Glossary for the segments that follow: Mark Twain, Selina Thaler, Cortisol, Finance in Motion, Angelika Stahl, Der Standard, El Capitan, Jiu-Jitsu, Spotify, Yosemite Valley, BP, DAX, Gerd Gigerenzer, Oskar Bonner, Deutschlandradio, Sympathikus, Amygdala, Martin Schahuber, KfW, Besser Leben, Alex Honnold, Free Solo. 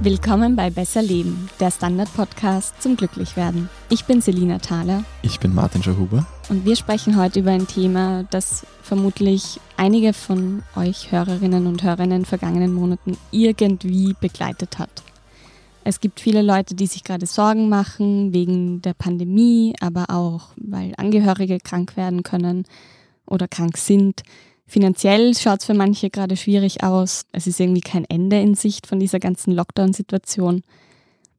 Willkommen bei Besser Leben, der Standard-Podcast zum Glücklichwerden. Ich bin Selina Thaler. Ich bin Martin Schahuber. Und wir sprechen heute über ein Thema, das vermutlich einige von euch Hörerinnen und Hörern in den vergangenen Monaten irgendwie begleitet hat. Es gibt viele Leute, die sich gerade Sorgen machen wegen der Pandemie, aber auch, weil Angehörige krank werden können oder krank sind. Finanziell schaut es für manche gerade schwierig aus. Es ist irgendwie kein Ende in Sicht von dieser ganzen Lockdown-Situation.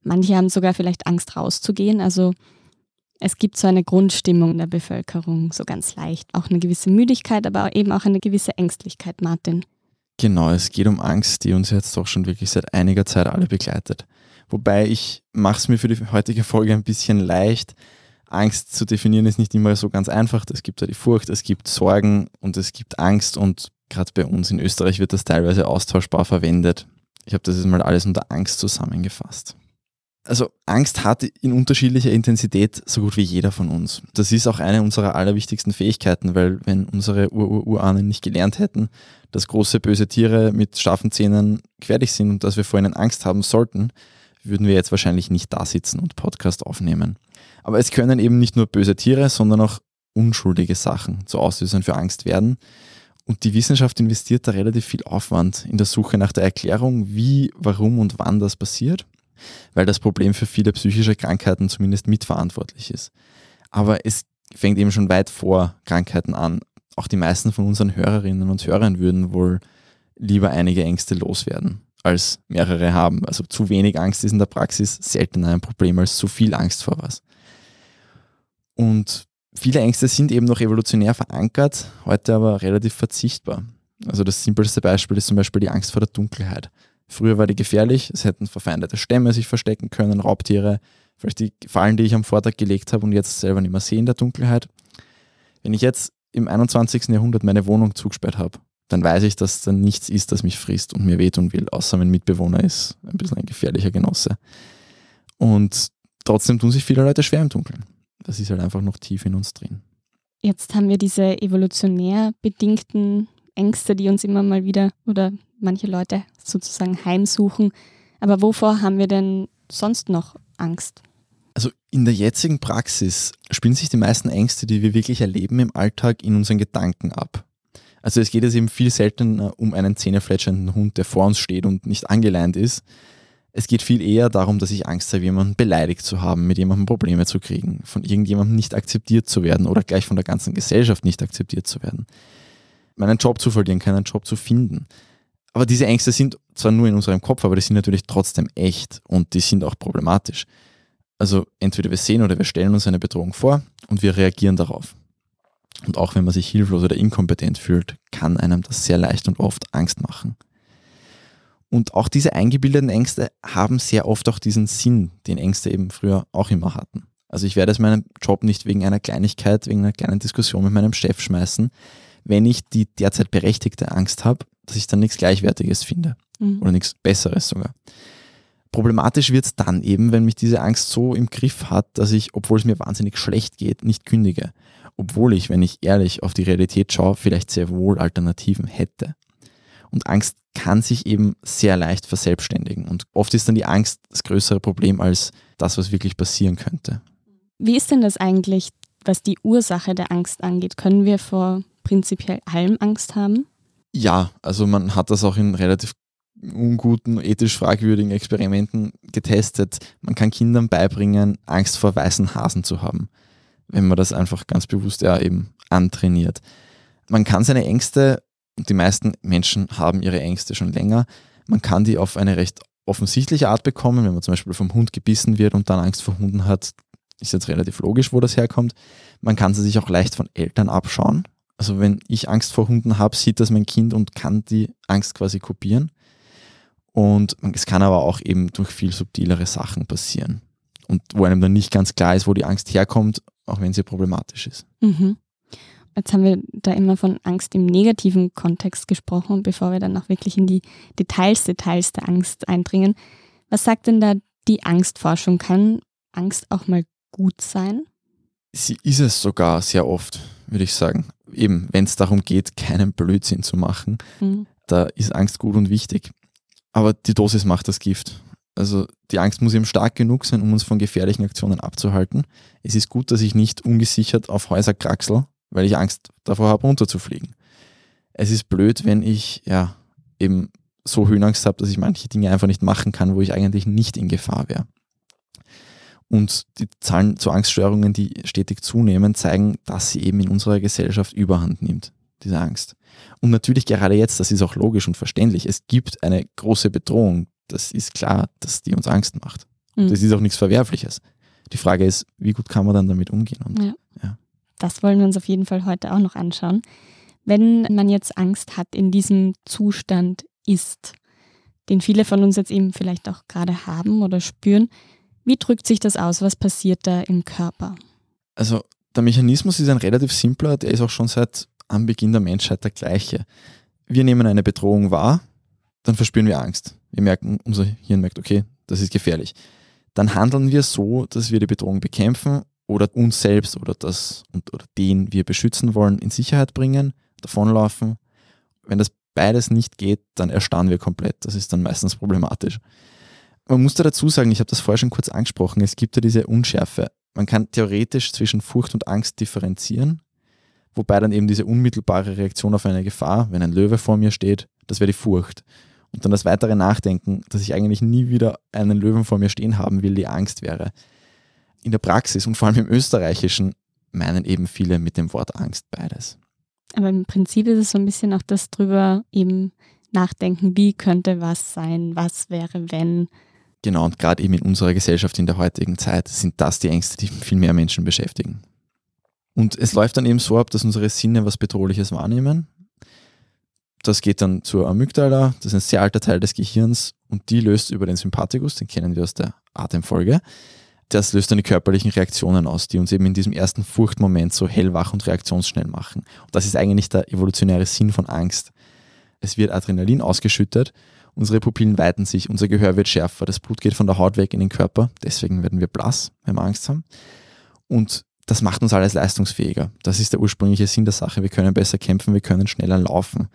Manche haben sogar vielleicht Angst, rauszugehen. Also es gibt so eine Grundstimmung in der Bevölkerung, so ganz leicht. Auch eine gewisse Müdigkeit, aber eben auch eine gewisse Ängstlichkeit, Martin. Genau, es geht um Angst, die uns jetzt doch schon wirklich seit einiger Zeit alle begleitet. Wobei ich mache es mir für die heutige Folge ein bisschen leicht. Angst zu definieren ist nicht immer so ganz einfach. Es gibt ja die Furcht, es gibt Sorgen und es gibt Angst, und gerade bei uns in Österreich wird das teilweise austauschbar verwendet. Ich habe das jetzt mal alles unter Angst zusammengefasst. Also Angst hat in unterschiedlicher Intensität so gut wie jeder von uns. Das ist auch eine unserer allerwichtigsten Fähigkeiten, weil wenn unsere Urahnen nicht gelernt hätten, dass große böse Tiere mit scharfen Zähnen gefährlich sind und dass wir vor ihnen Angst haben sollten, würden wir jetzt wahrscheinlich nicht da sitzen und Podcast aufnehmen. Aber es können eben nicht nur böse Tiere, sondern auch unschuldige Sachen zu Auslösern für Angst werden. Und die Wissenschaft investiert da relativ viel Aufwand in der Suche nach der Erklärung, wie, warum und wann das passiert, weil das Problem für viele psychische Krankheiten zumindest mitverantwortlich ist. Aber es fängt eben schon weit vor Krankheiten an. Auch die meisten von unseren Hörerinnen und Hörern würden wohl lieber einige Ängste loswerden, als mehrere haben. Also zu wenig Angst ist in der Praxis seltener ein Problem als zu viel Angst vor was. Und viele Ängste sind eben noch evolutionär verankert, heute aber relativ verzichtbar. Also das simpelste Beispiel ist zum Beispiel die Angst vor der Dunkelheit. Früher war die gefährlich, es hätten verfeindete Stämme sich verstecken können, Raubtiere, vielleicht die Fallen, die ich am Vortag gelegt habe und jetzt selber nicht mehr sehe in der Dunkelheit. Wenn ich jetzt im 21. Jahrhundert meine Wohnung zugesperrt habe, dann weiß ich, dass da nichts ist, das mich frisst und mir wehtun will, außer mein Mitbewohner ist ein bisschen ein gefährlicher Genosse. Und trotzdem tun sich viele Leute schwer im Dunkeln. Das ist halt einfach noch tief in uns drin. Jetzt haben wir diese evolutionär bedingten Ängste, die uns immer mal wieder oder manche Leute sozusagen heimsuchen. Aber wovor haben wir denn sonst noch Angst? Also in der jetzigen Praxis spielen sich die meisten Ängste, die wir wirklich erleben im Alltag, in unseren Gedanken ab. Also es geht jetzt eben viel seltener um einen zähnefletschernden Hund, der vor uns steht und nicht angeleint ist. Es geht viel eher darum, dass ich Angst habe, jemanden beleidigt zu haben, mit jemandem Probleme zu kriegen, von irgendjemandem nicht akzeptiert zu werden oder gleich von der ganzen Gesellschaft nicht akzeptiert zu werden. Meinen Job zu verlieren, keinen Job zu finden. Aber diese Ängste sind zwar nur in unserem Kopf, aber die sind natürlich trotzdem echt und die sind auch problematisch. Also entweder wir sehen oder wir stellen uns eine Bedrohung vor und wir reagieren darauf. Und auch wenn man sich hilflos oder inkompetent fühlt, kann einem das sehr leicht und oft Angst machen. Und auch diese eingebildeten Ängste haben sehr oft auch diesen Sinn, den Ängste eben früher auch immer hatten. Also ich werde es meinem Job nicht wegen einer Kleinigkeit, wegen einer kleinen Diskussion mit meinem Chef schmeißen, wenn ich die derzeit berechtigte Angst habe, dass ich dann nichts Gleichwertiges finde oder nichts Besseres sogar. Problematisch wird es dann eben, wenn mich diese Angst so im Griff hat, dass ich, obwohl es mir wahnsinnig schlecht geht, nicht kündige. Obwohl ich, wenn ich ehrlich auf die Realität schaue, vielleicht sehr wohl Alternativen hätte. Und Angst kann sich eben sehr leicht verselbstständigen. Und oft ist dann die Angst das größere Problem als das, was wirklich passieren könnte. Wie ist denn das eigentlich, was die Ursache der Angst angeht? Können wir vor prinzipiell allem Angst haben? Ja, also man hat das auch in relativ unguten, ethisch fragwürdigen Experimenten getestet. Man kann Kindern beibringen, Angst vor weißen Hasen zu haben, wenn man das einfach ganz bewusst ja eben antrainiert. Man kann seine Ängste, und die meisten Menschen haben ihre Ängste schon länger, man kann die auf eine recht offensichtliche Art bekommen, wenn man zum Beispiel vom Hund gebissen wird und dann Angst vor Hunden hat, ist jetzt relativ logisch, wo das herkommt. Man kann sie sich auch leicht von Eltern abschauen. Also wenn ich Angst vor Hunden habe, sieht das mein Kind und kann die Angst quasi kopieren. Und es kann aber auch eben durch viel subtilere Sachen passieren. Und wo einem dann nicht ganz klar ist, wo die Angst herkommt, auch wenn sie problematisch ist. Mhm. Jetzt haben wir da immer von Angst im negativen Kontext gesprochen. Und bevor wir dann auch wirklich in die Details der Angst eindringen, was sagt denn da die Angstforschung? Kann Angst auch mal gut sein? Sie ist es sogar sehr oft, würde ich sagen. Eben, wenn es darum geht, keinen Blödsinn zu machen, da ist Angst gut und wichtig. Aber die Dosis macht das Gift. Also die Angst muss eben stark genug sein, um uns von gefährlichen Aktionen abzuhalten. Es ist gut, dass ich nicht ungesichert auf Häuser kraxel, weil ich Angst davor habe, runterzufliegen. Es ist blöd, wenn ich ja eben so Höhenangst habe, dass ich manche Dinge einfach nicht machen kann, wo ich eigentlich nicht in Gefahr wäre. Und die Zahlen zu Angststörungen, die stetig zunehmen, zeigen, dass sie eben in unserer Gesellschaft Überhand nimmt, diese Angst. Und natürlich gerade jetzt, das ist auch logisch und verständlich, es gibt eine große Bedrohung. Das ist klar, dass die uns Angst macht. Mhm. Das ist auch nichts Verwerfliches. Die Frage ist, wie gut kann man dann damit umgehen? Und, ja. Das wollen wir uns auf jeden Fall heute auch noch anschauen. Wenn man jetzt Angst hat, in diesem Zustand ist, den viele von uns jetzt eben vielleicht auch gerade haben oder spüren, wie drückt sich das aus? Was passiert da im Körper? Also der Mechanismus ist ein relativ simpler, der ist auch schon seit Anbeginn der Menschheit der gleiche. Wir nehmen eine Bedrohung wahr, dann verspüren wir Angst. Wir merken, unser Hirn merkt, okay, das ist gefährlich. Dann handeln wir so, dass wir die Bedrohung bekämpfen oder uns selbst oder den wir beschützen wollen in Sicherheit bringen, davonlaufen. Wenn das beides nicht geht, dann erstarren wir komplett. Das ist dann meistens problematisch. Man muss da dazu sagen, ich habe das vorher schon kurz angesprochen, es gibt ja diese Unschärfe. Man kann theoretisch zwischen Furcht und Angst differenzieren, wobei dann eben diese unmittelbare Reaktion auf eine Gefahr, wenn ein Löwe vor mir steht, das wäre die Furcht. Und dann das weitere Nachdenken, dass ich eigentlich nie wieder einen Löwen vor mir stehen haben will, die Angst wäre. In der Praxis und vor allem im Österreichischen meinen eben viele mit dem Wort Angst beides. Aber im Prinzip ist es so ein bisschen auch das drüber eben nachdenken, wie könnte was sein, was wäre wenn. Genau, und gerade eben in unserer Gesellschaft in der heutigen Zeit sind das die Ängste, die viel mehr Menschen beschäftigen. Und es läuft dann eben so ab, dass unsere Sinne was Bedrohliches wahrnehmen. Das geht dann zur Amygdala, das ist ein sehr alter Teil des Gehirns und die löst über den Sympathikus, den kennen wir aus der Atemfolge, das löst dann die körperlichen Reaktionen aus, die uns eben in diesem ersten Furchtmoment so hellwach und reaktionsschnell machen. Und das ist eigentlich der evolutionäre Sinn von Angst. Es wird Adrenalin ausgeschüttet, unsere Pupillen weiten sich, unser Gehör wird schärfer, das Blut geht von der Haut weg in den Körper, deswegen werden wir blass, wenn wir Angst haben. Und das macht uns alles leistungsfähiger. Das ist der ursprüngliche Sinn der Sache. Wir können besser kämpfen, wir können schneller laufen.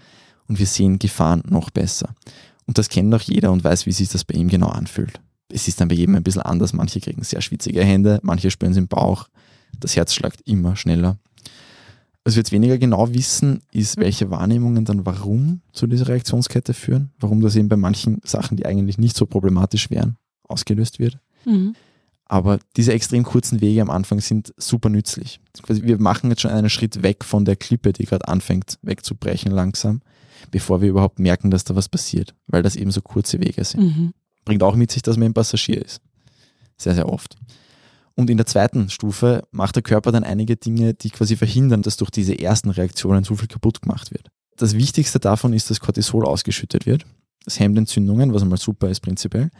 Und wir sehen Gefahren noch besser. Und das kennt auch jeder und weiß, wie sich das bei ihm genau anfühlt. Es ist dann bei jedem ein bisschen anders. Manche kriegen sehr schwitzige Hände, manche spüren es im Bauch. Das Herz schlägt immer schneller. Was wir jetzt weniger genau wissen, ist, welche Wahrnehmungen dann warum zu dieser Reaktionskette führen. Warum das eben bei manchen Sachen, die eigentlich nicht so problematisch wären, ausgelöst wird. Mhm. Aber diese extrem kurzen Wege am Anfang sind super nützlich. Wir machen jetzt schon einen Schritt weg von der Klippe, die gerade anfängt wegzubrechen langsam, bevor wir überhaupt merken, dass da was passiert, weil das eben so kurze Wege sind. Mhm. Bringt auch mit sich, dass man ein Passagier ist. Sehr, sehr oft. Und in der zweiten Stufe macht der Körper dann einige Dinge, die quasi verhindern, dass durch diese ersten Reaktionen so viel kaputt gemacht wird. Das Wichtigste davon ist, dass Cortisol ausgeschüttet wird. Das hemmt Entzündungen, was einmal super ist prinzipiell.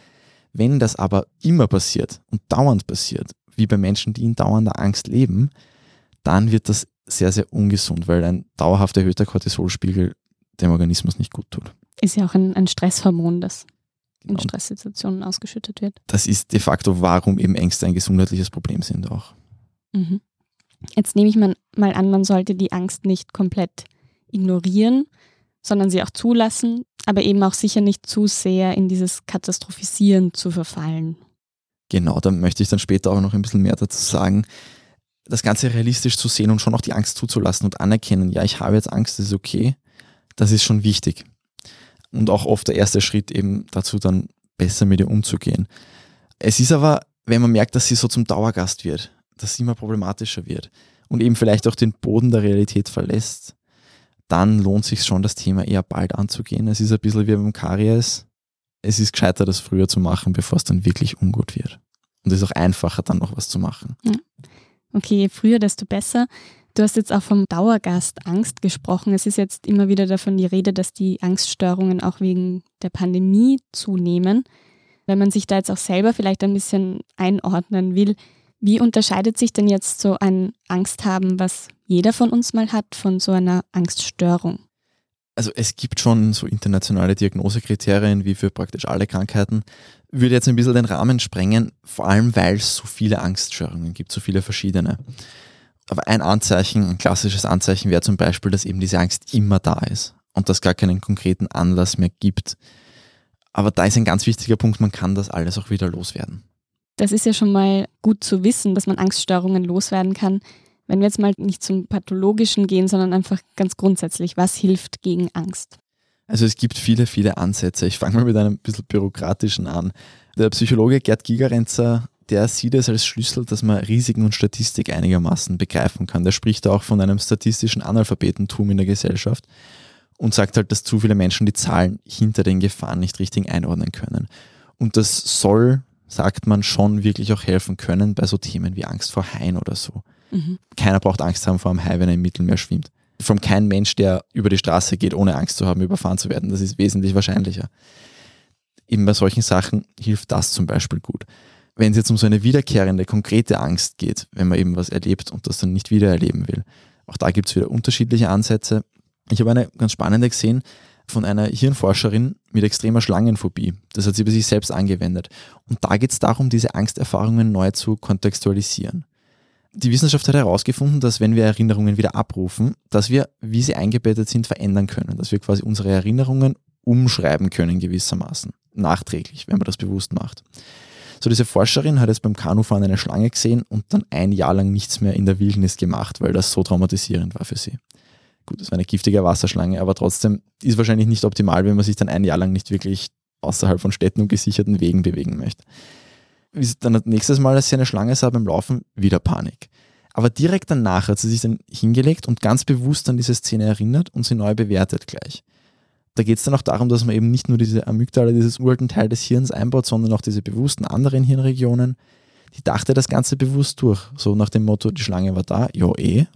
Wenn das aber immer passiert und dauernd passiert, wie bei Menschen, die in dauernder Angst leben, dann wird das sehr, sehr ungesund, weil ein dauerhaft erhöhter Cortisolspiegel dem Organismus nicht gut tut. Ist ja auch ein Stresshormon, das in Stresssituationen ausgeschüttet wird. Das ist de facto, warum eben Ängste ein gesundheitliches Problem sind auch. Mhm. Jetzt nehme ich mal an, man sollte die Angst nicht komplett ignorieren, sondern sie auch zulassen, aber eben auch sicher nicht zu sehr in dieses Katastrophisieren zu verfallen. Genau, da möchte ich dann später auch noch ein bisschen mehr dazu sagen. Das Ganze realistisch zu sehen und schon auch die Angst zuzulassen und anerkennen, ja, ich habe jetzt Angst, das ist okay, das ist schon wichtig. Und auch oft der erste Schritt eben dazu, dann besser mit ihr umzugehen. Es ist aber, wenn man merkt, dass sie so zum Dauergast wird, dass sie immer problematischer wird und eben vielleicht auch den Boden der Realität verlässt, dann lohnt sich schon, das Thema eher bald anzugehen. Es ist ein bisschen wie beim Karies. Es ist gescheiter, das früher zu machen, bevor es dann wirklich ungut wird. Und es ist auch einfacher, dann noch was zu machen. Ja. Okay, je früher, desto besser. Du hast jetzt auch vom Dauergast Angst gesprochen. Es ist jetzt immer wieder davon die Rede, dass die Angststörungen auch wegen der Pandemie zunehmen. Wenn man sich da jetzt auch selber vielleicht ein bisschen einordnen will, wie unterscheidet sich denn jetzt so ein Angsthaben, was jeder von uns mal hat, von so einer Angststörung? Also es gibt schon so internationale Diagnosekriterien wie für praktisch alle Krankheiten. Würde jetzt ein bisschen den Rahmen sprengen, vor allem weil es so viele Angststörungen gibt, so viele verschiedene. Aber ein klassisches Anzeichen wäre zum Beispiel, dass eben diese Angst immer da ist und dass gar keinen konkreten Anlass mehr gibt. Aber da ist ein ganz wichtiger Punkt, man kann das alles auch wieder loswerden. Das ist ja schon mal gut zu wissen, dass man Angststörungen loswerden kann. Wenn wir jetzt mal nicht zum Pathologischen gehen, sondern einfach ganz grundsätzlich, was hilft gegen Angst? Also es gibt viele, viele Ansätze. Ich fange mal mit einem bisschen bürokratischen an. Der Psychologe Gerd Gigerenzer, der sieht es als Schlüssel, dass man Risiken und Statistik einigermaßen begreifen kann. Der spricht auch von einem statistischen Analphabetentum in der Gesellschaft und sagt halt, dass zu viele Menschen die Zahlen hinter den Gefahren nicht richtig einordnen können. Und das soll, sagt man, schon wirklich auch helfen können bei so Themen wie Angst vor Haien oder so. Mhm. Keiner braucht Angst haben vor einem Hai, wenn er im Mittelmeer schwimmt. Vor allem kein Mensch, der über die Straße geht, ohne Angst zu haben, überfahren zu werden. Das ist wesentlich wahrscheinlicher. Eben bei solchen Sachen hilft das zum Beispiel gut. Wenn es jetzt um so eine wiederkehrende, konkrete Angst geht, wenn man eben was erlebt und das dann nicht wieder erleben will. Auch da gibt es wieder unterschiedliche Ansätze. Ich habe eine ganz spannende gesehen von einer Hirnforscherin mit extremer Schlangenphobie. Das hat sie bei sich selbst angewendet. Und da geht es darum, diese Angsterfahrungen neu zu kontextualisieren. Die Wissenschaft hat herausgefunden, dass wenn wir Erinnerungen wieder abrufen, dass wir, wie sie eingebettet sind, verändern können. Dass wir quasi unsere Erinnerungen umschreiben können gewissermaßen. Nachträglich, wenn man das bewusst macht. So, diese Forscherin hat jetzt beim Kanufahren eine Schlange gesehen und dann ein Jahr lang nichts mehr in der Wildnis gemacht, weil das so traumatisierend war für sie. Gut, das war eine giftige Wasserschlange, aber trotzdem ist wahrscheinlich nicht optimal, wenn man sich dann ein Jahr lang nicht wirklich außerhalb von Städten und gesicherten Wegen bewegen möchte. Dann hat nächstes Mal, als sie eine Schlange sah beim Laufen, wieder Panik. Aber direkt danach hat sie sich dann hingelegt und ganz bewusst an diese Szene erinnert und sie neu bewertet gleich. Da geht es dann auch darum, dass man eben nicht nur diese Amygdala, dieses uralten Teil des Hirns einbaut, sondern auch diese bewussten anderen Hirnregionen. Die dachte das Ganze bewusst durch. So nach dem Motto, die Schlange war da, ja eh.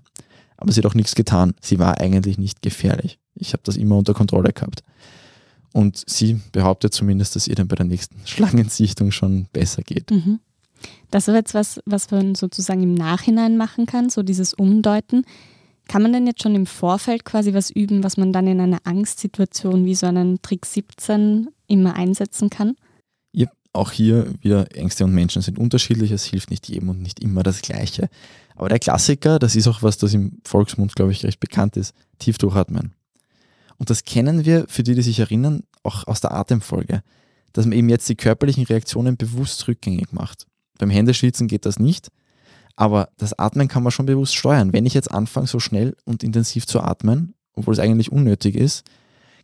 Aber sie hat auch nichts getan. Sie war eigentlich nicht gefährlich. Ich habe das immer unter Kontrolle gehabt. Und sie behauptet zumindest, dass ihr dann bei der nächsten Schlangensichtung schon besser geht. Mhm. Das ist jetzt was man sozusagen im Nachhinein machen kann, so dieses Umdeuten. Kann man denn jetzt schon im Vorfeld quasi was üben, was man dann in einer Angstsituation wie so einen Trick 17 immer einsetzen kann? Ja, auch hier wieder, Ängste und Menschen sind unterschiedlich, es hilft nicht jedem und nicht immer das Gleiche. Aber der Klassiker, das ist auch was, das im Volksmund, glaube ich, recht bekannt ist, tief durchatmen. Und das kennen wir, für die sich erinnern, auch aus der Atemfolge, dass man eben jetzt die körperlichen Reaktionen bewusst rückgängig macht. Beim Händeschwitzen geht das nicht, aber das Atmen kann man schon bewusst steuern. Wenn ich jetzt anfange, so schnell und intensiv zu atmen, obwohl es eigentlich unnötig ist,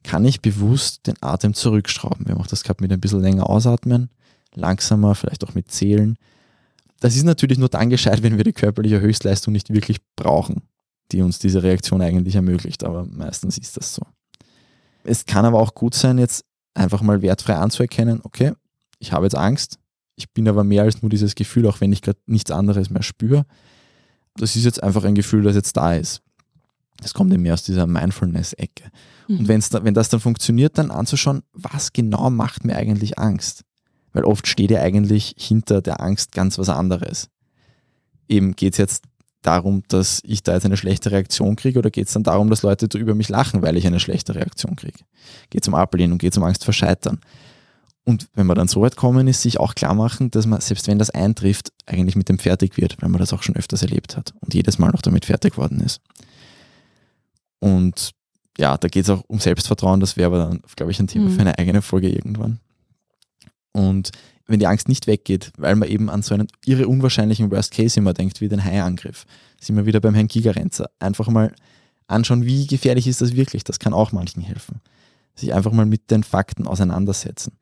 kann ich bewusst den Atem zurückschrauben. Wir haben auch das gehabt mit ein bisschen länger ausatmen, langsamer, vielleicht auch mit Zählen. Das ist natürlich nur dann gescheit, wenn wir die körperliche Höchstleistung nicht wirklich brauchen, die uns diese Reaktion eigentlich ermöglicht, aber meistens ist das so. Es kann aber auch gut sein, jetzt einfach mal wertfrei anzuerkennen, okay, ich habe jetzt Angst, ich bin aber mehr als nur dieses Gefühl, auch wenn ich gerade nichts anderes mehr spüre. Das ist jetzt einfach ein Gefühl, das jetzt da ist. Das kommt eben mehr aus dieser Mindfulness-Ecke. Mhm. Und wenn das dann funktioniert, dann anzuschauen, was genau macht mir eigentlich Angst? Weil oft steht ja eigentlich hinter der Angst ganz was anderes. Eben geht es jetzt darum, dass ich da jetzt eine schlechte Reaktion kriege, oder geht es dann darum, dass Leute über mich lachen, weil ich eine schlechte Reaktion kriege? Geht es um Ablehnung, geht es um Angst vor Scheitern? Und wenn man dann so weit kommen ist, sich auch klar machen, dass man, selbst wenn das eintrifft, eigentlich mit dem fertig wird, weil man das auch schon öfters erlebt hat und jedes Mal noch damit fertig worden ist. Und ja, da geht es auch um Selbstvertrauen, das wäre aber dann, glaube ich, ein Thema für eine eigene Folge irgendwann. Und wenn die Angst nicht weggeht, weil man eben an so einen irre unwahrscheinlichen Worst Case immer denkt, wie den Haiangriff, sind wir wieder beim Herrn Gigerenzer. Einfach mal anschauen, wie gefährlich ist das wirklich, das kann auch manchen helfen. Sich einfach mal mit den Fakten auseinandersetzen.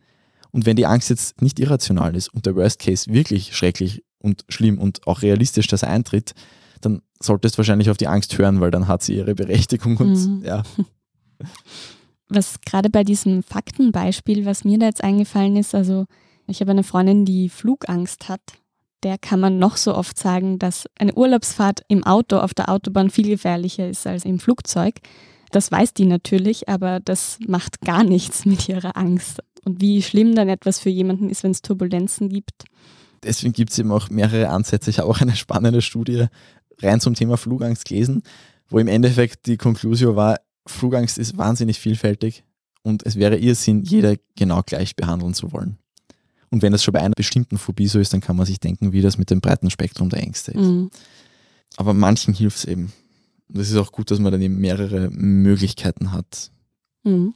Und wenn die Angst jetzt nicht irrational ist und der Worst Case wirklich schrecklich und schlimm und auch realistisch das eintritt, dann solltest du wahrscheinlich auf die Angst hören, weil dann hat sie ihre Berechtigung und ja. Was gerade bei diesem Faktenbeispiel, was mir da jetzt eingefallen ist, also ich habe eine Freundin, die Flugangst hat, der kann man noch so oft sagen, dass eine Urlaubsfahrt im Auto auf der Autobahn viel gefährlicher ist als im Flugzeug. Das weiß die natürlich, aber das macht gar nichts mit ihrer Angst. Und wie schlimm dann etwas für jemanden ist, wenn es Turbulenzen gibt. Deswegen gibt es eben auch mehrere Ansätze. Ich habe auch eine spannende Studie rein zum Thema Flugangst gelesen, wo im Endeffekt die Konklusio war, Flugangst ist wahnsinnig vielfältig und es wäre Irrsinn, jeder genau gleich behandeln zu wollen. Und wenn das schon bei einer bestimmten Phobie so ist, dann kann man sich denken, wie das mit dem breiten Spektrum der Ängste ist. Mhm. Aber manchen hilft es eben. Und es ist auch gut, dass man dann eben mehrere Möglichkeiten hat, Mhm.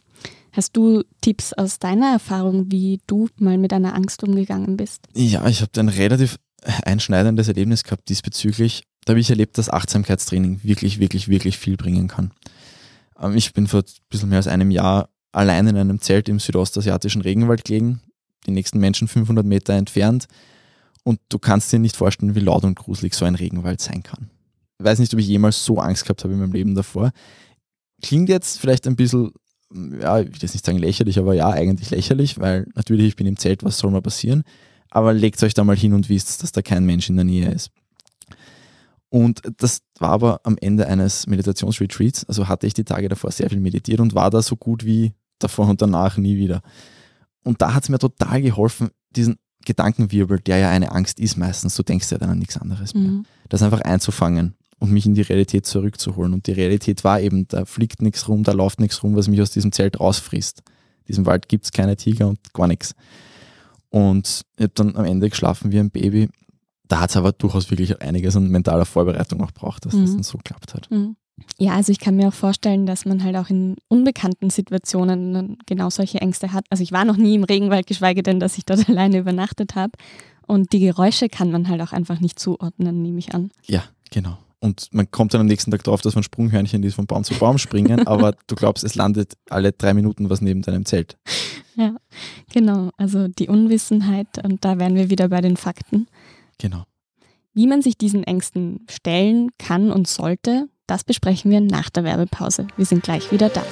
Hast du Tipps aus deiner Erfahrung, wie du mal mit einer Angst umgegangen bist? Ja, ich habe ein relativ einschneidendes Erlebnis gehabt diesbezüglich. Da habe ich erlebt, dass Achtsamkeitstraining wirklich, wirklich, wirklich viel bringen kann. Ich bin vor ein bisschen mehr als einem Jahr allein in einem Zelt im südostasiatischen Regenwald gelegen, die nächsten Menschen 500 Meter entfernt, und du kannst dir nicht vorstellen, wie laut und gruselig so ein Regenwald sein kann. Ich weiß nicht, ob ich jemals so Angst gehabt habe in meinem Leben davor. Klingt jetzt vielleicht ein bisschen, ja, ich will jetzt nicht sagen lächerlich, aber ja, eigentlich lächerlich, weil natürlich, ich bin im Zelt, was soll mal passieren? Aber legt euch da mal hin und wisst, dass da kein Mensch in der Nähe ist. Und das war aber am Ende eines Meditationsretreats, also hatte ich die Tage davor sehr viel meditiert und war da so gut wie davor und danach nie wieder. Und da hat es mir total geholfen, diesen Gedankenwirbel, der ja eine Angst ist meistens, du denkst ja dann an nichts anderes mehr, das einfach einzufangen und mich in die Realität zurückzuholen. Und die Realität war eben, da fliegt nichts rum, da läuft nichts rum, was mich aus diesem Zelt rausfrisst. In diesem Wald gibt es keine Tiger und gar nichts. Und ich habe dann am Ende geschlafen wie ein Baby. Da hat es aber durchaus wirklich einiges an mentaler Vorbereitung auch gebraucht, dass das dann so geklappt hat. Mhm. Ja, also ich kann mir auch vorstellen, dass man halt auch in unbekannten Situationen genau solche Ängste hat. Also ich war noch nie im Regenwald, geschweige denn, dass ich dort alleine übernachtet habe. Und die Geräusche kann man halt auch einfach nicht zuordnen, nehme ich an. Ja, genau. Und man kommt dann am nächsten Tag drauf, dass man Sprunghörnchen ist, von Baum zu Baum springen, aber du glaubst, es landet alle 3 Minuten was neben deinem Zelt. Ja, genau. Also die Unwissenheit, und da wären wir wieder bei den Fakten. Genau. Wie man sich diesen Ängsten stellen kann und sollte, das besprechen wir nach der Werbepause. Wir sind gleich wieder da.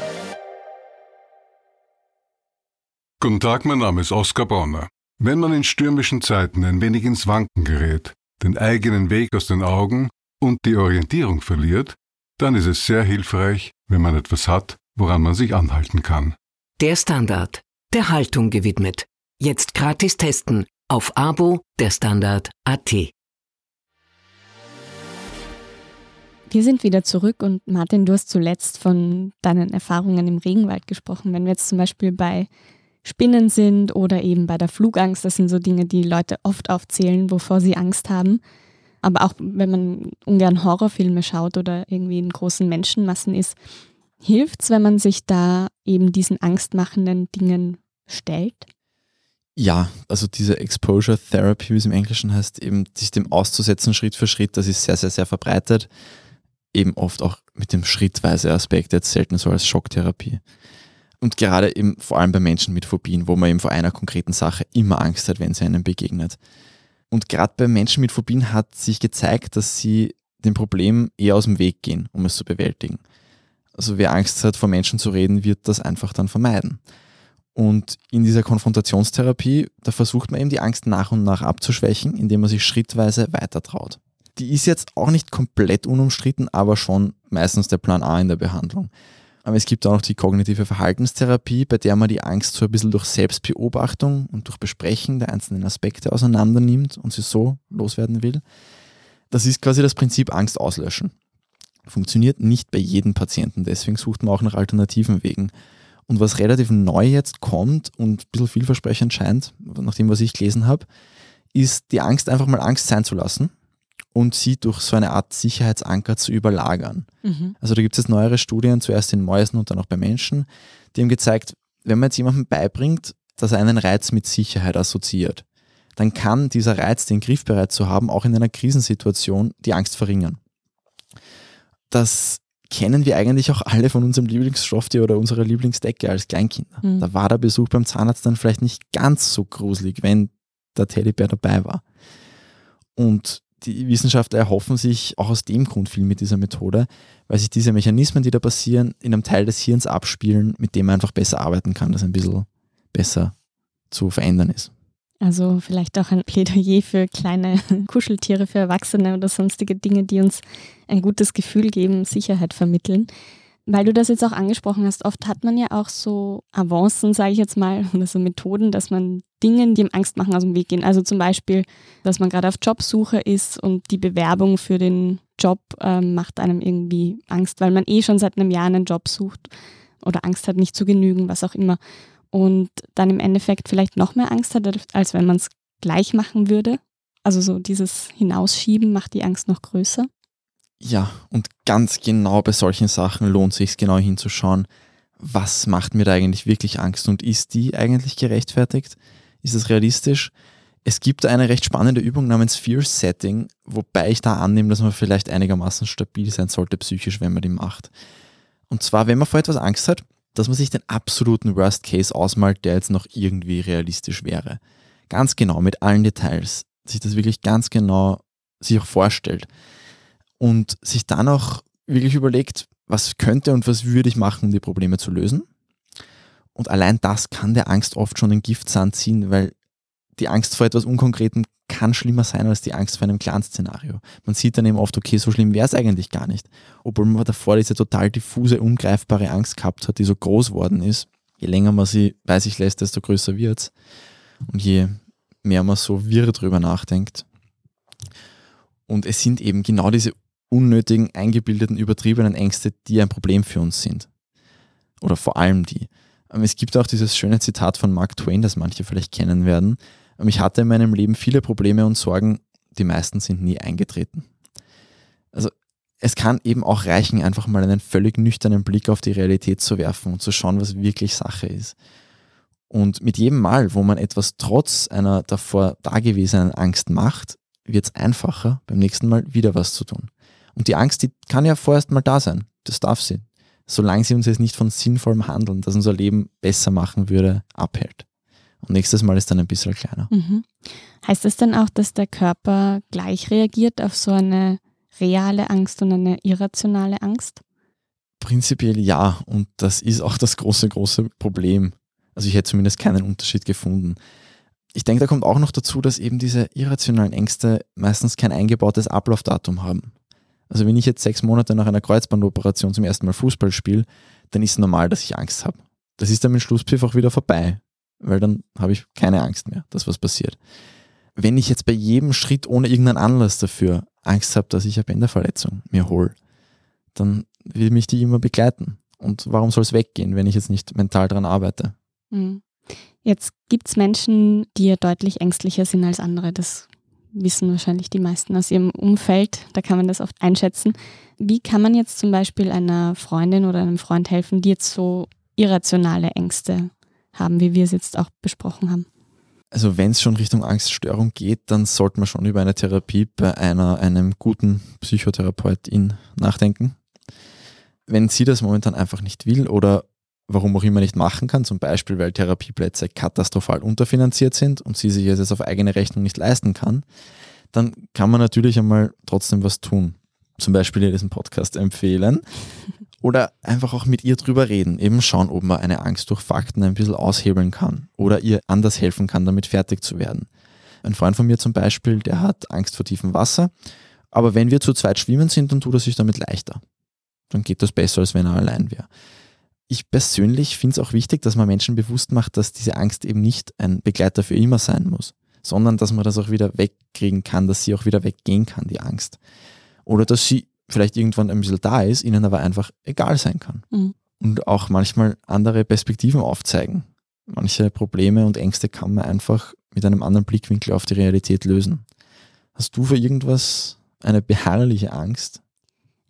Guten Tag, mein Name ist Oskar Bonner. Wenn man in stürmischen Zeiten ein wenig ins Wanken gerät, den eigenen Weg aus den Augen und die Orientierung verliert, dann ist es sehr hilfreich, wenn man etwas hat, woran man sich anhalten kann. Der Standard, der Haltung gewidmet. Jetzt gratis testen. Auf Abo der Standard.at. Wir sind wieder zurück, und Martin, du hast zuletzt von deinen Erfahrungen im Regenwald gesprochen. Wenn wir jetzt zum Beispiel bei Spinnen sind oder eben bei der Flugangst, das sind so Dinge, die Leute oft aufzählen, wovor sie Angst haben. Aber auch wenn man ungern Horrorfilme schaut oder irgendwie in großen Menschenmassen ist, hilft es, wenn man sich da eben diesen angstmachenden Dingen stellt? Ja, also diese Exposure Therapy, wie es im Englischen heißt, eben sich dem auszusetzen Schritt für Schritt, das ist sehr, sehr, sehr verbreitet. Eben oft auch mit dem schrittweise Aspekt, jetzt selten so als Schocktherapie. Und gerade eben vor allem bei Menschen mit Phobien, wo man eben vor einer konkreten Sache immer Angst hat, wenn sie einem begegnet. Und gerade bei Menschen mit Phobien hat sich gezeigt, dass sie dem Problem eher aus dem Weg gehen, um es zu bewältigen. Also wer Angst hat, vor Menschen zu reden, wird das einfach dann vermeiden. Und in dieser Konfrontationstherapie, da versucht man eben die Angst nach und nach abzuschwächen, indem man sich schrittweise weiter traut. Die ist jetzt auch nicht komplett unumstritten, aber schon meistens der Plan A in der Behandlung. Aber es gibt auch noch die kognitive Verhaltenstherapie, bei der man die Angst so ein bisschen durch Selbstbeobachtung und durch Besprechen der einzelnen Aspekte auseinander nimmt und sie so loswerden will. Das ist quasi das Prinzip Angst auslöschen. Funktioniert nicht bei jedem Patienten, deswegen sucht man auch nach alternativen Wegen. Und was relativ neu jetzt kommt und ein bisschen vielversprechend scheint, nach dem, was ich gelesen habe, ist, die Angst einfach mal Angst sein zu lassen und sie durch so eine Art Sicherheitsanker zu überlagern. Mhm. Also da gibt es jetzt neuere Studien, zuerst in Mäusen und dann auch bei Menschen, die haben gezeigt, wenn man jetzt jemandem beibringt, dass er einen Reiz mit Sicherheit assoziiert, dann kann dieser Reiz, den griffbereit zu haben, auch in einer Krisensituation die Angst verringern. Das kennen wir eigentlich auch alle von unserem Lieblingsstofftier oder unserer Lieblingsdecke als Kleinkinder. Mhm. Da war der Besuch beim Zahnarzt dann vielleicht nicht ganz so gruselig, wenn der Teddybär dabei war. Und die Wissenschaftler erhoffen sich auch aus dem Grund viel mit dieser Methode, weil sich diese Mechanismen, die da passieren, in einem Teil des Hirns abspielen, mit dem man einfach besser arbeiten kann, das ein bisschen besser zu verändern ist. Also vielleicht auch ein Plädoyer für kleine Kuscheltiere für Erwachsene oder sonstige Dinge, die uns ein gutes Gefühl geben, Sicherheit vermitteln. Weil du das jetzt auch angesprochen hast, oft hat man ja auch so Avancen, sage ich jetzt mal, oder so Methoden, dass man Dinge, die ihm Angst machen, aus dem Weg gehen. Also zum Beispiel, dass man gerade auf Jobsuche ist und die Bewerbung für den Job macht einem irgendwie Angst, weil man eh schon seit einem Jahr einen Job sucht oder Angst hat, nicht zu genügen, was auch immer. Und dann im Endeffekt vielleicht noch mehr Angst hat, als wenn man es gleich machen würde. Also so dieses Hinausschieben macht die Angst noch größer. Ja, und ganz genau bei solchen Sachen lohnt es sich, genau hinzuschauen, was macht mir da eigentlich wirklich Angst und ist die eigentlich gerechtfertigt? Ist das realistisch? Es gibt eine recht spannende Übung namens Fear Setting, wobei ich da annehme, dass man vielleicht einigermaßen stabil sein sollte psychisch, wenn man die macht. Und zwar, wenn man vor etwas Angst hat, dass man sich den absoluten Worst Case ausmalt, der jetzt noch irgendwie realistisch wäre. Ganz genau, mit allen Details. Sich das wirklich ganz genau sich auch vorstellt. Und sich dann auch wirklich überlegt, was könnte und was würde ich machen, um die Probleme zu lösen. Und allein das kann der Angst oft schon den Giftzahn ziehen, weil die Angst vor etwas Unkonkretem kann schlimmer sein als die Angst vor einem klaren Szenario. Man sieht dann eben oft, okay, so schlimm wäre es eigentlich gar nicht. Obwohl man davor diese total diffuse, ungreifbare Angst gehabt hat, die so groß worden ist. Je länger man sie bei sich lässt, desto größer wird es. Und je mehr man so wirr drüber nachdenkt. Und es sind eben genau diese unnötigen, eingebildeten, übertriebenen Ängste, die ein Problem für uns sind. Oder vor allem die. Es gibt auch dieses schöne Zitat von Mark Twain, das manche vielleicht kennen werden. Ich hatte in meinem Leben viele Probleme und Sorgen, die meisten sind nie eingetreten. Also es kann eben auch reichen, einfach mal einen völlig nüchternen Blick auf die Realität zu werfen und zu schauen, was wirklich Sache ist. Und mit jedem Mal, wo man etwas trotz einer davor dagewesenen Angst macht, wird es einfacher, beim nächsten Mal wieder was zu tun. Und die Angst, die kann ja vorerst mal da sein. Das darf sie. Solange sie uns jetzt nicht von sinnvollem Handeln, das unser Leben besser machen würde, abhält. Und nächstes Mal ist dann ein bisschen kleiner. Mhm. Heißt das dann auch, dass der Körper gleich reagiert auf so eine reale Angst und eine irrationale Angst? Prinzipiell ja. Und das ist auch das große, große Problem. Also ich hätte zumindest keinen Unterschied gefunden. Ich denke, da kommt auch noch dazu, dass eben diese irrationalen Ängste meistens kein eingebautes Ablaufdatum haben. Also wenn ich jetzt 6 Monate nach einer Kreuzbandoperation zum ersten Mal Fußball spiele, dann ist es normal, dass ich Angst habe. Das ist dann mit Schlusspfiff auch wieder vorbei, weil dann habe ich keine Angst mehr, dass was passiert. Wenn ich jetzt bei jedem Schritt ohne irgendeinen Anlass dafür Angst habe, dass ich eine Bänderverletzung mir hole, dann will mich die immer begleiten. Und warum soll es weggehen, wenn ich jetzt nicht mental dran arbeite? Jetzt gibt es Menschen, die ja deutlich ängstlicher sind als andere, das wissen wahrscheinlich die meisten aus ihrem Umfeld, da kann man das oft einschätzen. Wie kann man jetzt zum Beispiel einer Freundin oder einem Freund helfen, die jetzt so irrationale Ängste haben, wie wir es jetzt auch besprochen haben? Also wenn es schon Richtung Angststörung geht, dann sollte man schon über eine Therapie bei einem guten Psychotherapeutin nachdenken. Wenn sie das momentan einfach nicht will oder warum auch immer nicht machen kann, zum Beispiel weil Therapieplätze katastrophal unterfinanziert sind und sie sich jetzt auf eigene Rechnung nicht leisten kann, dann kann man natürlich einmal trotzdem was tun. Zum Beispiel diesen Podcast empfehlen oder einfach auch mit ihr drüber reden, eben schauen, ob man eine Angst durch Fakten ein bisschen aushebeln kann oder ihr anders helfen kann, damit fertig zu werden. Ein Freund von mir zum Beispiel, der hat Angst vor tiefem Wasser, aber wenn wir zu zweit schwimmen sind, dann tut er sich damit leichter. Dann geht das besser, als wenn er allein wäre. Ich persönlich finde es auch wichtig, dass man Menschen bewusst macht, dass diese Angst eben nicht ein Begleiter für immer sein muss, sondern dass man das auch wieder wegkriegen kann, dass sie auch wieder weggehen kann, die Angst. Oder dass sie vielleicht irgendwann ein bisschen da ist, ihnen aber einfach egal sein kann. Mhm. Und auch manchmal andere Perspektiven aufzeigen. Manche Probleme und Ängste kann man einfach mit einem anderen Blickwinkel auf die Realität lösen. Hast du für irgendwas eine beharrliche Angst?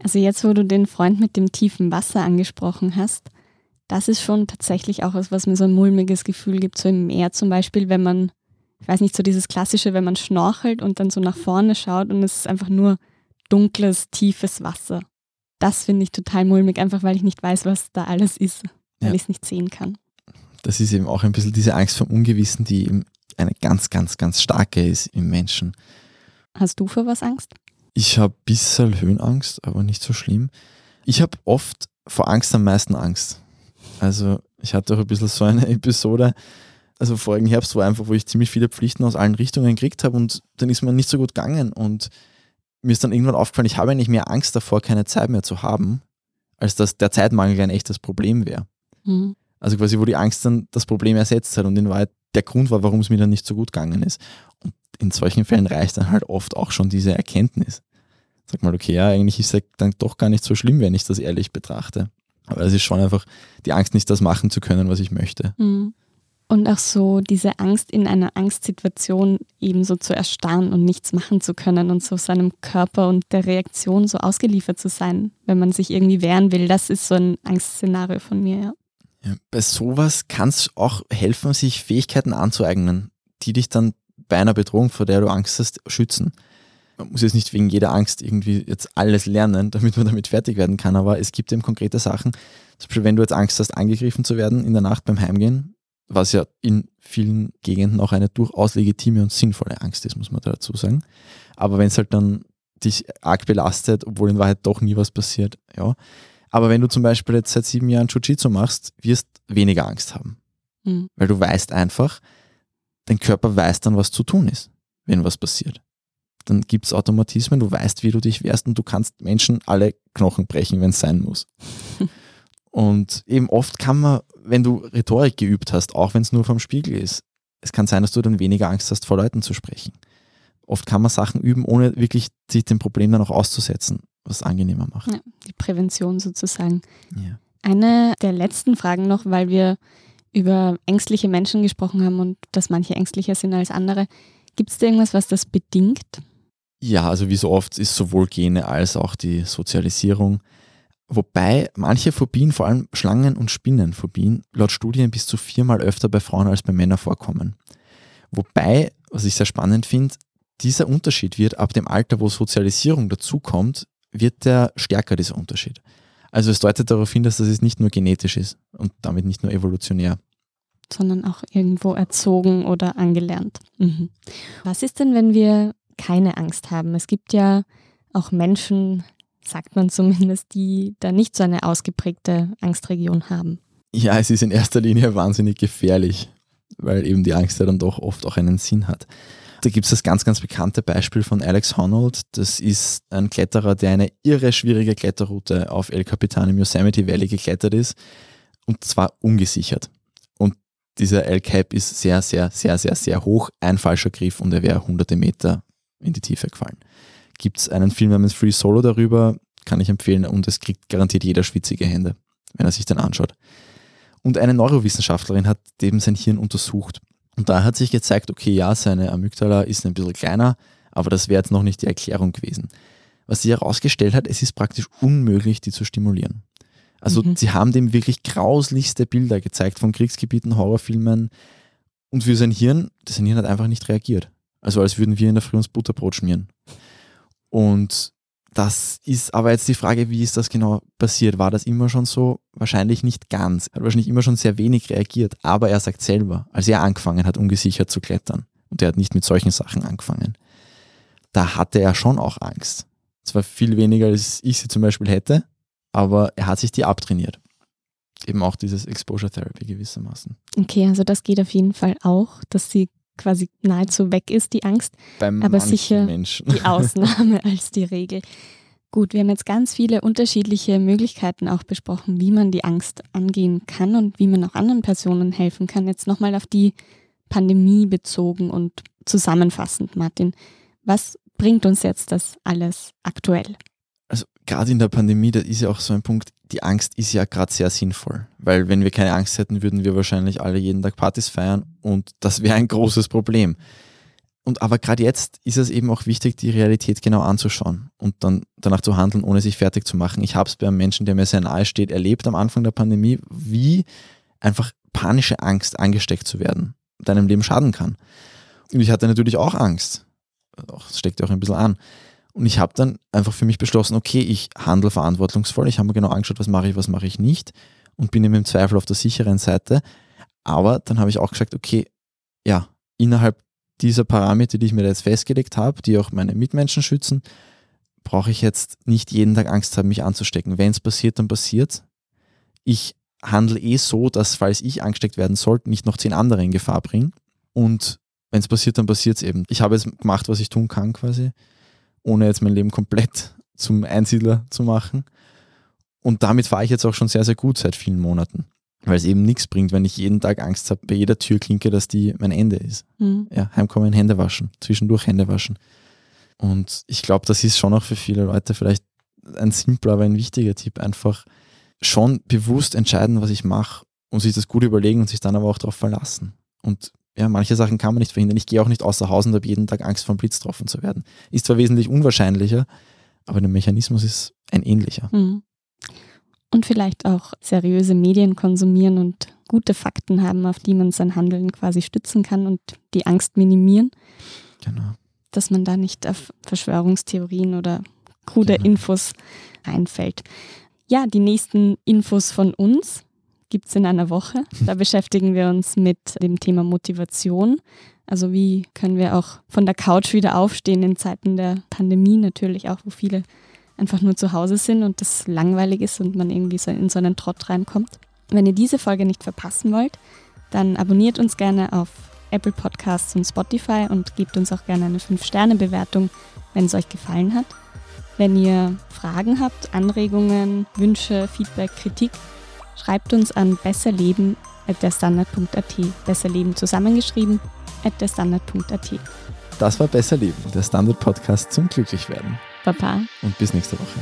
Also jetzt, wo du den Freund mit dem tiefen Wasser angesprochen hast, das ist schon tatsächlich auch was mir so ein mulmiges Gefühl gibt, so im Meer zum Beispiel, wenn man, ich weiß nicht, so dieses klassische, wenn man schnorchelt und dann so nach vorne schaut und es ist einfach nur dunkles, tiefes Wasser. Das finde ich total mulmig, einfach weil ich nicht weiß, was da alles ist, weil ich es nicht sehen kann. Das ist eben auch ein bisschen diese Angst vom Ungewissen, die eben eine ganz, ganz, ganz starke ist im Menschen. Hast du für was Angst? Ich habe ein bisschen Höhenangst, aber nicht so schlimm. Ich habe oft vor Angst am meisten Angst. Also ich hatte auch ein bisschen so eine Episode, also vorigen Herbst, wo ich ziemlich viele Pflichten aus allen Richtungen gekriegt habe und dann ist mir nicht so gut gegangen und mir ist dann irgendwann aufgefallen, ich habe eigentlich mehr Angst davor, keine Zeit mehr zu haben, als dass der Zeitmangel ein echtes Problem wäre. Mhm. Also quasi, wo die Angst dann das Problem ersetzt hat und in Wahrheit der Grund war, warum es mir dann nicht so gut gegangen ist. Und in solchen Fällen reicht dann halt oft auch schon diese Erkenntnis. Sag mal, okay, ja, eigentlich ist es dann doch gar nicht so schlimm, wenn ich das ehrlich betrachte. Aber es ist schon einfach die Angst, nicht das machen zu können, was ich möchte. Und auch so diese Angst, in einer Angstsituation eben so zu erstarren und nichts machen zu können und so seinem Körper und der Reaktion so ausgeliefert zu sein, wenn man sich irgendwie wehren will. Das ist so ein Angstszenario von mir, ja. Ja, bei sowas kann es auch helfen, sich Fähigkeiten anzueignen, die dich dann bei einer Bedrohung, vor der du Angst hast, schützen. Man muss jetzt nicht wegen jeder Angst irgendwie jetzt alles lernen, damit man damit fertig werden kann, aber es gibt eben konkrete Sachen. Zum Beispiel, wenn du jetzt Angst hast, angegriffen zu werden in der Nacht beim Heimgehen, was ja in vielen Gegenden auch eine durchaus legitime und sinnvolle Angst ist, muss man dazu sagen. Aber wenn es halt dann dich arg belastet, obwohl in Wahrheit doch nie was passiert, ja. Aber wenn du zum Beispiel jetzt seit 7 Jahren Jiu-Jitsu machst, wirst weniger Angst haben. Mhm. Weil du weißt einfach, dein Körper weiß dann, was zu tun ist, wenn was passiert. Dann gibt es Automatismen, du weißt, wie du dich wehrst und du kannst Menschen alle Knochen brechen, wenn es sein muss. Und eben oft kann man, wenn du Rhetorik geübt hast, auch wenn es nur vorm Spiegel ist, es kann sein, dass du dann weniger Angst hast, vor Leuten zu sprechen. Oft kann man Sachen üben, ohne wirklich sich dem Problem dann auch auszusetzen, was angenehmer macht. Ja, die Prävention sozusagen. Ja. Eine der letzten Fragen noch, weil wir über ängstliche Menschen gesprochen haben und dass manche ängstlicher sind als andere. Gibt es da irgendwas, was das bedingt? Ja, also wie so oft ist sowohl Gene als auch die Sozialisierung. Wobei manche Phobien, vor allem Schlangen- und Spinnenphobien, laut Studien bis zu 4-mal öfter bei Frauen als bei Männern vorkommen. Wobei, was ich sehr spannend finde, dieser Unterschied wird ab dem Alter, wo Sozialisierung dazukommt, wird der stärker, dieser Unterschied. Also es deutet darauf hin, dass das nicht nur genetisch ist und damit nicht nur evolutionär. Sondern auch irgendwo erzogen oder angelernt. Mhm. Was ist denn, wenn wir keine Angst haben? Es gibt ja auch Menschen, sagt man zumindest, die da nicht so eine ausgeprägte Angstregion haben. Ja, es ist in erster Linie wahnsinnig gefährlich, weil eben die Angst ja dann doch oft auch einen Sinn hat. Da gibt es das ganz, ganz bekannte Beispiel von Alex Honnold. Das ist ein Kletterer, der eine irre schwierige Kletterroute auf El Capitan im Yosemite Valley geklettert ist und zwar ungesichert. Und dieser El Cap ist sehr, sehr, sehr, sehr, sehr hoch. Ein falscher Griff und er wäre hunderte Meter in die Tiefe gefallen. Gibt es einen Film namens Free Solo darüber, kann ich empfehlen, und es kriegt garantiert jeder schwitzige Hände, wenn er sich den anschaut. Und eine Neurowissenschaftlerin hat eben sein Hirn untersucht. Und da hat sich gezeigt, okay, ja, seine Amygdala ist ein bisschen kleiner, aber das wäre jetzt noch nicht die Erklärung gewesen. Was sie herausgestellt hat, es ist praktisch unmöglich, die zu stimulieren. Also sie haben dem wirklich grauslichste Bilder gezeigt von Kriegsgebieten, Horrorfilmen und für sein Hirn, das Hirn hat einfach nicht reagiert. Also als würden wir in der Früh uns Butterbrot schmieren. Und das ist aber jetzt die Frage, wie ist das genau passiert? War das immer schon so? Wahrscheinlich nicht ganz. Er hat wahrscheinlich immer schon sehr wenig reagiert, aber er sagt selber, als er angefangen hat, ungesichert zu klettern und er hat nicht mit solchen Sachen angefangen, da hatte er schon auch Angst. Zwar viel weniger, als ich sie zum Beispiel hätte, aber er hat sich die abtrainiert. Eben auch dieses Exposure Therapy gewissermaßen. Okay, also das geht auf jeden Fall auch, dass sie quasi nahezu weg ist, die Angst. Beim aber sicher Menschen. Die Ausnahme als die Regel. Gut, wir haben jetzt ganz viele unterschiedliche Möglichkeiten auch besprochen, wie man die Angst angehen kann und wie man auch anderen Personen helfen kann. Jetzt nochmal auf die Pandemie bezogen und zusammenfassend, Martin. Was bringt uns jetzt das alles aktuell? Also gerade in der Pandemie, das ist ja auch so ein Punkt, die Angst ist ja gerade sehr sinnvoll, weil wenn wir keine Angst hätten, würden wir wahrscheinlich alle jeden Tag Partys feiern und das wäre ein großes Problem. Und aber gerade jetzt ist es eben auch wichtig, die Realität genau anzuschauen und dann danach zu handeln, ohne sich fertig zu machen. Ich habe es bei einem Menschen, der mir sehr nahe steht, erlebt am Anfang der Pandemie, wie einfach panische Angst, angesteckt zu werden, deinem Leben schaden kann. Und ich hatte natürlich auch Angst, das steckt ja auch ein bisschen an. Und ich habe dann einfach für mich beschlossen, okay, ich handle verantwortungsvoll, ich habe mir genau angeschaut, was mache ich nicht und bin eben im Zweifel auf der sicheren Seite. Aber dann habe ich auch gesagt, okay, ja, innerhalb dieser Parameter, die ich mir da jetzt festgelegt habe, die auch meine Mitmenschen schützen, brauche ich jetzt nicht jeden Tag Angst haben, mich anzustecken. Wenn es passiert, dann passiert. Ich handle so, dass, falls ich angesteckt werden sollte, nicht noch 10 andere in Gefahr bringen. Und wenn es passiert, dann passiert es eben. Ich habe jetzt gemacht, was ich tun kann quasi, ohne jetzt mein Leben komplett zum Einsiedler zu machen. Und damit fahre ich jetzt auch schon sehr, sehr gut seit vielen Monaten, weil es eben nichts bringt, wenn ich jeden Tag Angst habe, bei jeder Türklinke, dass die mein Ende ist. Mhm. Ja, heimkommen, Hände waschen, zwischendurch Hände waschen. Und ich glaube, das ist schon auch für viele Leute vielleicht ein simpler, aber ein wichtiger Tipp, einfach schon bewusst entscheiden, was ich mache und sich das gut überlegen und sich dann aber auch darauf verlassen. Und ja, manche Sachen kann man nicht verhindern. Ich gehe auch nicht außer Haus und habe jeden Tag Angst, vom Blitz getroffen zu werden. Ist zwar wesentlich unwahrscheinlicher, aber der Mechanismus ist ein ähnlicher. Mhm. und vielleicht auch seriöse Medien konsumieren und gute Fakten haben, auf die man sein Handeln quasi stützen kann und die Angst minimieren. Genau. Dass man da nicht auf Verschwörungstheorien oder krude Infos reinfällt. Ja, die nächsten Infos von uns gibt es in einer Woche. Da beschäftigen wir uns mit dem Thema Motivation. Also wie können wir auch von der Couch wieder aufstehen in Zeiten der Pandemie natürlich auch, wo viele einfach nur zu Hause sind und das langweilig ist und man irgendwie so in so einen Trott reinkommt. Wenn ihr diese Folge nicht verpassen wollt, dann abonniert uns gerne auf Apple Podcasts und Spotify und gebt uns auch gerne eine 5-Sterne-Bewertung, wenn es euch gefallen hat. Wenn ihr Fragen habt, Anregungen, Wünsche, Feedback, Kritik, schreibt uns an besserleben@derstandard.at. Besserleben zusammengeschrieben @derstandard.at. Das war Besser Leben, der Standard-Podcast zum Glücklichwerden. Baba. Und bis nächste Woche.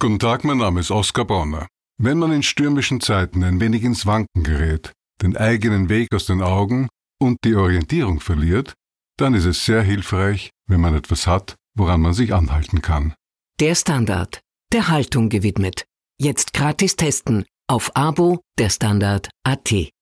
Guten Tag, mein Name ist Oskar Bonner. Wenn man in stürmischen Zeiten ein wenig ins Wanken gerät, den eigenen Weg aus den Augen und die Orientierung verliert, dann ist es sehr hilfreich, wenn man etwas hat, woran man sich anhalten kann. Der Standard, der Haltung gewidmet. Jetzt gratis testen auf Abo der Standard.at.